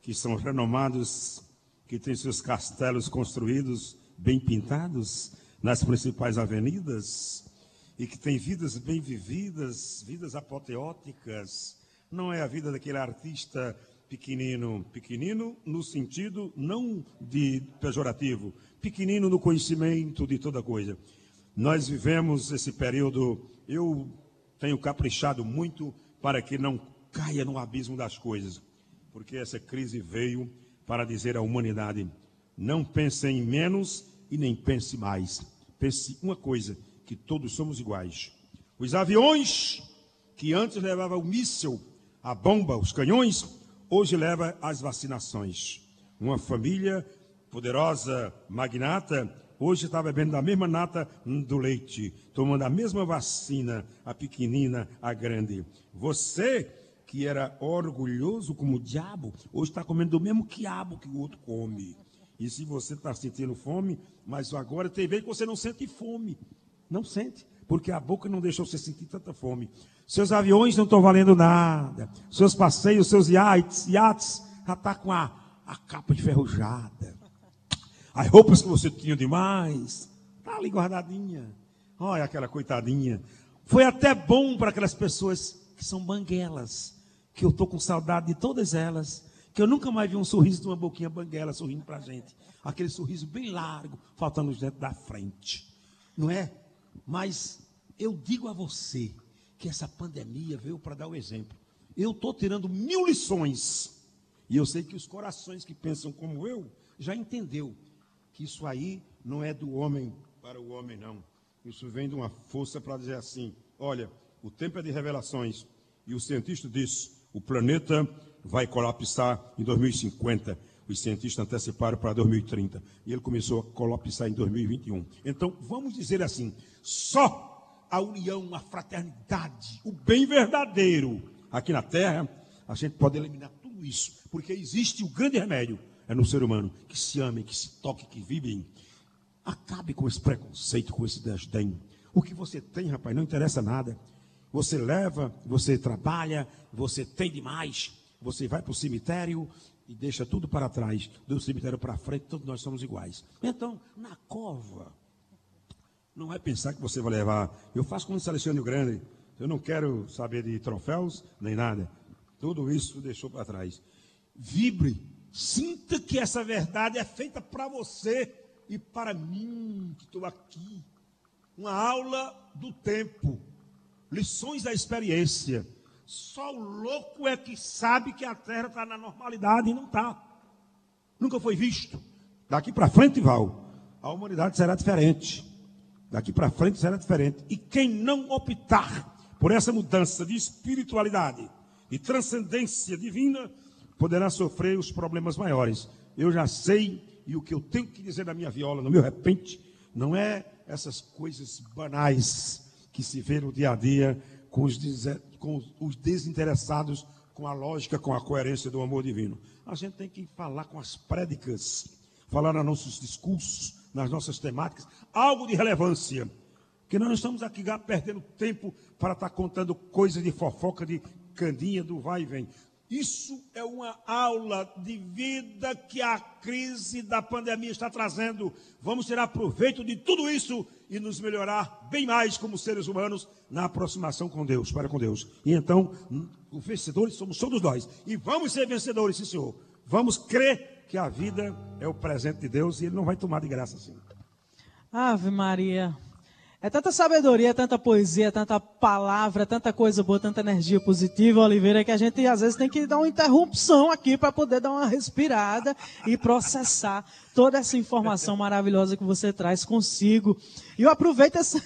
que são renomados, que têm seus castelos construídos, bem pintados, nas principais avenidas, e que têm vidas bem vividas, vidas apoteóticas. Não é a vida daquele artista pequenino, pequenino no sentido não de pejorativo, pequenino no conhecimento de toda coisa. Nós vivemos esse período, eu tenho caprichado muito para que não caia no abismo das coisas, porque essa crise veio para dizer à humanidade, não pense em menos e nem pense mais. Pense uma coisa, que todos somos iguais. Os aviões que antes levavam o míssil, a bomba, os canhões, hoje leva as vacinações. Uma família poderosa, magnata, hoje está bebendo da mesma nata do leite, tomando a mesma vacina, a pequenina, a grande. Você, que era orgulhoso como o diabo, hoje está comendo o mesmo quiabo que o outro come. E se você está sentindo fome, mas agora tem vez que você não sente fome. Não sente, porque a boca não deixou você sentir tanta fome. Seus aviões não estão valendo nada. Seus passeios, seus iates, iates já estão com a, a capa enferrujada. As roupas que você tinha demais, está ali guardadinha. Olha aquela coitadinha. Foi até bom para aquelas pessoas que são banguelas, que eu estou com saudade de todas elas, que eu nunca mais vi um sorriso de uma boquinha banguela sorrindo para a gente. Aquele sorriso bem largo, faltando os dentes da frente. Não é? Mas eu digo a você que essa pandemia veio para dar o exemplo. Eu estou tirando mil lições. E eu sei que os corações que pensam como eu já entendeu que isso aí não é do homem para o homem, não. Isso vem de uma força para dizer assim, olha, o tempo é de revelações. E o cientista disse, o planeta vai colapsar em dois mil e cinquenta. Os cientistas anteciparam para dois mil e trinta. E ele começou a colapsar em dois mil e vinte e um. Então, vamos dizer assim, só a união, a fraternidade, o bem verdadeiro aqui na Terra, a gente pode eliminar tudo isso. Porque existe o grande remédio, é no ser humano, que se amem, que se toquem, que vibrem. Acabe com esse preconceito, com esse desdém. O que você tem, rapaz, não interessa nada. Você leva, você trabalha, você tem demais, você vai para o cemitério e deixa tudo para trás, do cemitério para frente, todos nós somos iguais. Então, na cova, não vai pensar que você vai levar. Eu faço como o Alexandre Grande, eu não quero saber de troféus, nem nada. Tudo isso deixou para trás. Vibre, sinta que essa verdade é feita para você e para mim, que estou aqui. Uma aula do tempo, lições da experiência. Só o louco é que sabe que a Terra está na normalidade e não está. Nunca foi visto. Daqui para frente, Val, a humanidade será diferente. Daqui para frente será diferente. E quem não optar por essa mudança de espiritualidade e transcendência divina, poderá sofrer os problemas maiores. Eu já sei, e o que eu tenho que dizer na minha viola, no meu repente, não é essas coisas banais que se vê no dia a dia com os dizer... com os desinteressados, com a lógica, com a coerência do amor divino. A gente tem que falar com as prédicas, falar nos nossos discursos, nas nossas temáticas, algo de relevância, que nós não estamos aqui perdendo tempo para estar contando coisas de fofoca, de candinha, do vai e vem. Isso é uma aula de vida que a crise da pandemia está trazendo. Vamos tirar proveito de tudo isso e nos melhorar bem mais como seres humanos na aproximação com Deus, para com Deus. E então, os vencedores somos todos nós. E vamos ser vencedores, sim, senhor. Vamos crer que a vida é o presente de Deus e Ele não vai tomar de graça assim. Ave Maria. É tanta sabedoria, tanta poesia, tanta palavra, tanta coisa boa, tanta energia positiva, Oliveira, que a gente às vezes tem que dar uma interrupção aqui para poder dar uma respirada e processar toda essa informação maravilhosa que você traz consigo. E eu aproveito essa,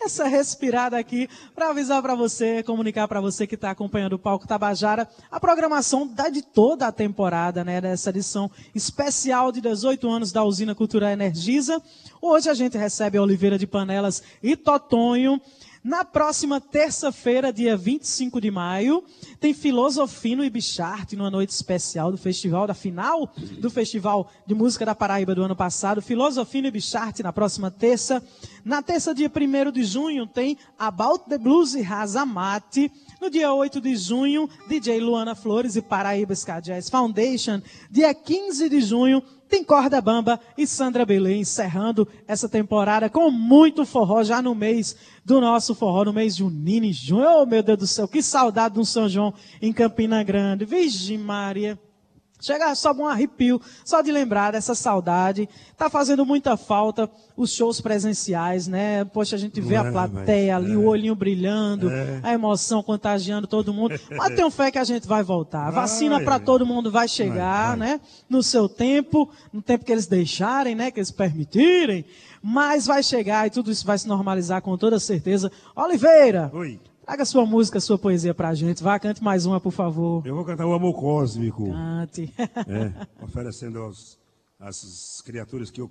essa respirada aqui para avisar para você, comunicar para você que está acompanhando o Palco Tabajara, a programação da, de toda a temporada, né, dessa edição especial de dezoito anos da Usina Cultural Energisa. Hoje a gente recebe Oliveira de Panelas e Totonho Na próxima terça-feira, dia vinte e cinco de maio, tem Filosofino e Bichart, numa noite especial do festival, da final do Festival de Música da Paraíba do ano passado. Filosofino e Bichart na próxima terça. Na terça, dia primeiro de junho, tem About the Blues e Razamate. No dia oito de junho, D J Luana Flores e Paraíba Ska Jazz Foundation. Dia quinze de junho, tem Corda Bamba e Sandra Belém, encerrando essa temporada com muito forró, já no mês do nosso forró, no mês de junino e junho. Oh, meu Deus do céu, que saudade do São João em Campina Grande. Virgem Maria. Chega, sobe um arrepio, só de lembrar dessa saudade. Tá fazendo muita falta os shows presenciais, né? Poxa, a gente vê a plateia ali, o olhinho brilhando, a emoção contagiando todo mundo. Mas tenho fé que a gente vai voltar. A vacina para todo mundo vai chegar, né? No seu tempo, no tempo que eles deixarem, né? Que eles permitirem. Mas vai chegar e tudo isso vai se normalizar com toda certeza. Oliveira! Oi! Traga sua música, sua poesia pra gente. Vá, cante mais uma, por favor. Eu vou cantar O Amor Cósmico. Cante. É, oferecendo aos, às criaturas que eu,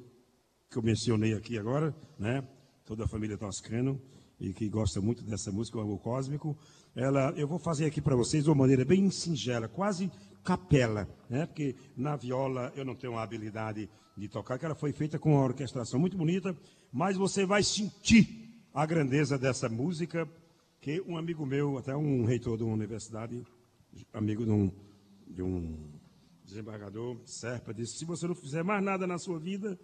que eu mencionei aqui agora, né? Toda a família Toscano e que gosta muito dessa música, O Amor Cósmico. Ela, eu vou fazer aqui para vocês de uma maneira bem singela, quase capela, né? Porque na viola eu não tenho a habilidade de tocar, que ela foi feita com uma orquestração muito bonita, mas você vai sentir a grandeza dessa música, que um amigo meu, até um reitor de uma universidade, amigo de um, de um desembargador, Serpa, disse, se você não fizer mais nada na sua vida,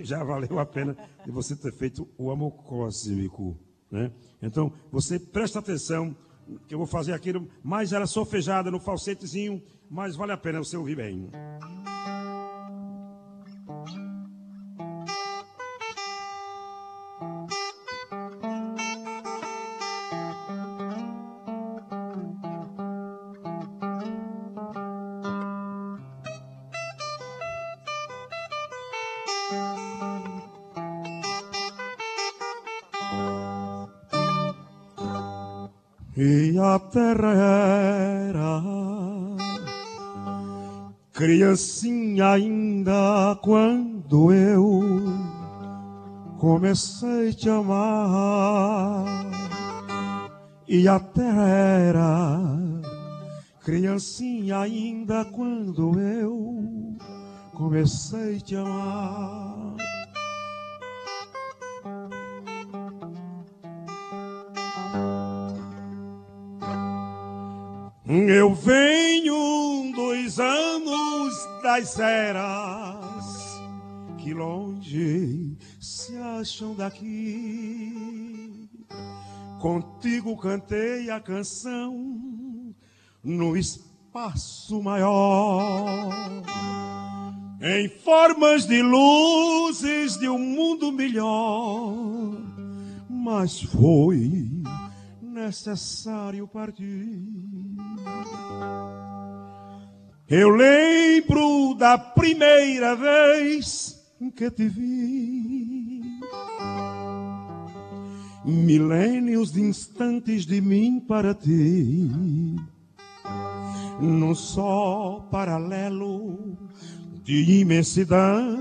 já valeu a pena de você ter feito O Amor Cósmico, né? Então, você presta atenção, que eu vou fazer aqui, mais ela solfejada no falsetezinho, mas vale a pena você ouvir bem. E a terra era criancinha ainda quando eu comecei a te amar. E a terra era criancinha ainda quando eu comecei a te amar. Eu venho dos anos das eras que longe se acham daqui. Contigo cantei a canção no espaço maior, em formas de luzes de um mundo melhor. Mas foi necessário partir. Eu lembro da primeira vez que te vi, milênios de instantes de mim para ti, num só paralelo de imensidão,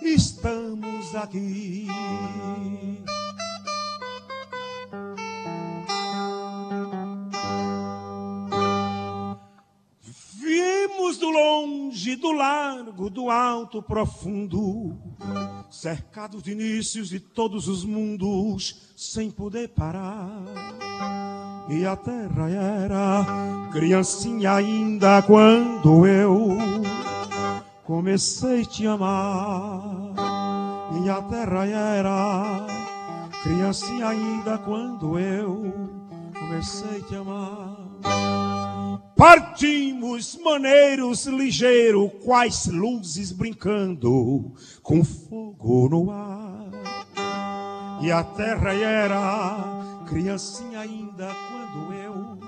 estamos aqui. Do longe, do largo, do alto, profundo, cercado de inícios de todos os mundos, sem poder parar. E a terra era criancinha ainda quando eu comecei a te amar. E a terra era criancinha ainda quando eu comecei a te amar. Partimos, maneiros ligeiro, quais luzes brincando com fogo no ar. E a terra era criancinha ainda quando eu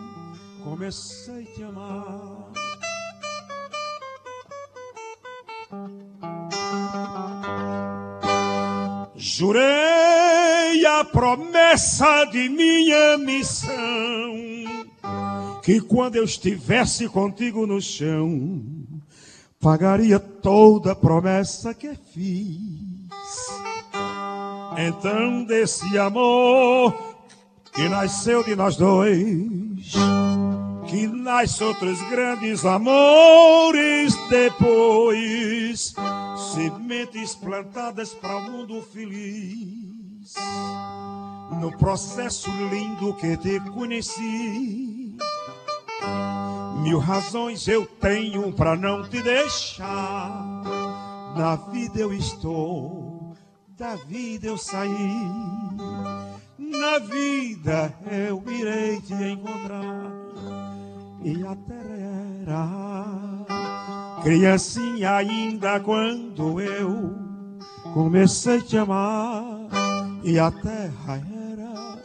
comecei a te amar. Jurei a promessa de minha missão, que quando eu estivesse contigo no chão, pagaria toda a promessa que fiz. então desse amor que nasceu de nós dois, que nas outros grandes amores depois, sementes plantadas para um mundo feliz, no processo lindo que te conheci. Mil razões eu tenho para não te deixar, na vida eu estou, da vida eu saí, na vida eu irei te encontrar. E a terra, criancinha ainda quando eu comecei a te amar, e a terra era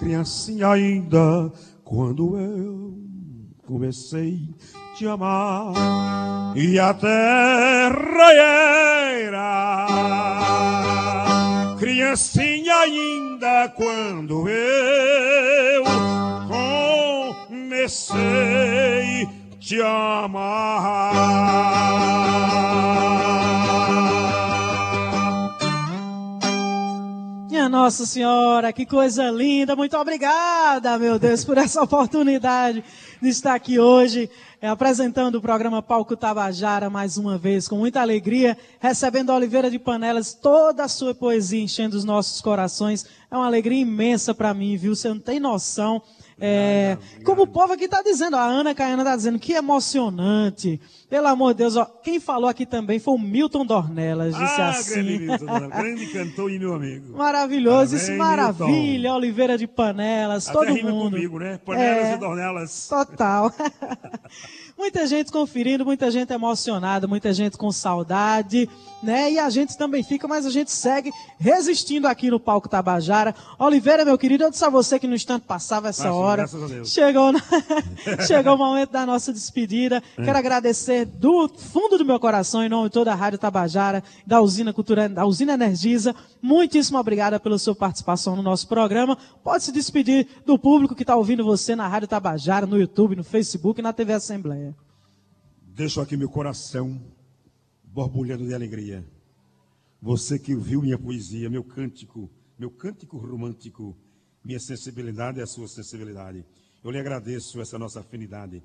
criancinha ainda quando eu comecei a te amar, e a terra era criancinha ainda quando eu comecei a te amar. Minha Nossa Senhora, que coisa linda! Muito obrigada, meu Deus, por essa oportunidade de estar aqui hoje, é, apresentando o programa Palco Tabajara mais uma vez, com muita alegria, recebendo a Oliveira de Panelas, toda a sua poesia enchendo os nossos corações. É uma alegria imensa para mim, viu? Você não tem noção. É, obrigado, obrigado. Como o povo aqui está dizendo, a Ana Caiana está dizendo, que emocionante. Pelo amor de Deus, ó, quem falou aqui também foi o Milton Dornelas, disse ah, assim. Grande, Milton, grande cantor e meu amigo. Maravilhoso, isso, maravilha, Milton. Oliveira de Panelas, até todo mundo. Até rima comigo, né? Panelas é, e Dornelas. Total. Muita gente conferindo, muita gente emocionada, muita gente com saudade, né? E a gente também fica, mas a gente segue resistindo aqui no Palco Tabajara. Oliveira, meu querido, eu disse a você que no instante passava essa Acho, hora. Graças a Deus. Chegou, na... Chegou o momento da nossa despedida. É. Quero agradecer do fundo do meu coração, em nome de toda a Rádio Tabajara, da Usina Cultural, da Usina Energisa. Muitíssimo obrigada pela sua participação no nosso programa. Pode se despedir do público que está ouvindo você na Rádio Tabajara, no YouTube, no Facebook e na T V Assembleia. Deixo aqui meu coração borbulhando de alegria. Você que ouviu minha poesia, meu cântico, meu cântico romântico, minha sensibilidade é a sua sensibilidade. Eu lhe agradeço essa nossa afinidade.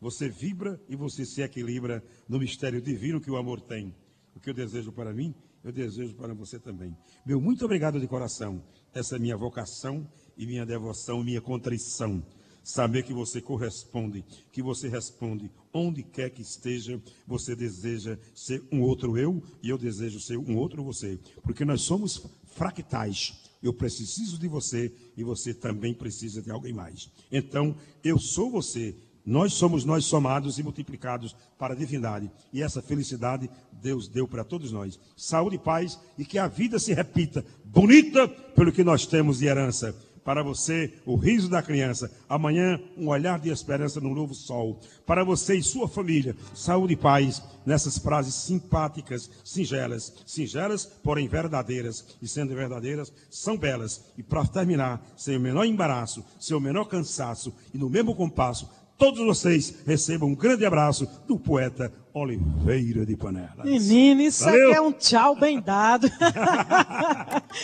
Você vibra e você se equilibra no mistério divino que o amor tem. O que eu desejo para mim, eu desejo para você também. Meu muito obrigado de coração. Essa é minha vocação e minha devoção, minha contrição. Saber que você corresponde, que você responde onde quer que esteja, você deseja ser um outro eu e eu desejo ser um outro você. Porque nós somos fractais. Eu preciso de você e você também precisa de alguém mais. Então, eu sou você. Nós somos nós somados e multiplicados para a divindade. E essa felicidade Deus deu para todos nós. Saúde e paz e que a vida se repita bonita pelo que nós temos de herança. Para você, o riso da criança. Amanhã, um olhar de esperança no novo sol. Para você e sua família, saúde e paz nessas frases simpáticas, singelas. Singelas, porém verdadeiras. E sendo verdadeiras, são belas. E para terminar, sem o menor embaraço, sem o menor cansaço e no mesmo compasso, todos vocês recebam um grande abraço do poeta Oliveira de Panelas. Menino, isso Valeu. Aqui é um tchau bem dado.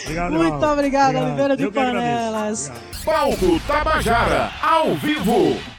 Obrigado, muito obrigado, obrigado, Oliveira de Panelas. Palco Tabajara, ao vivo.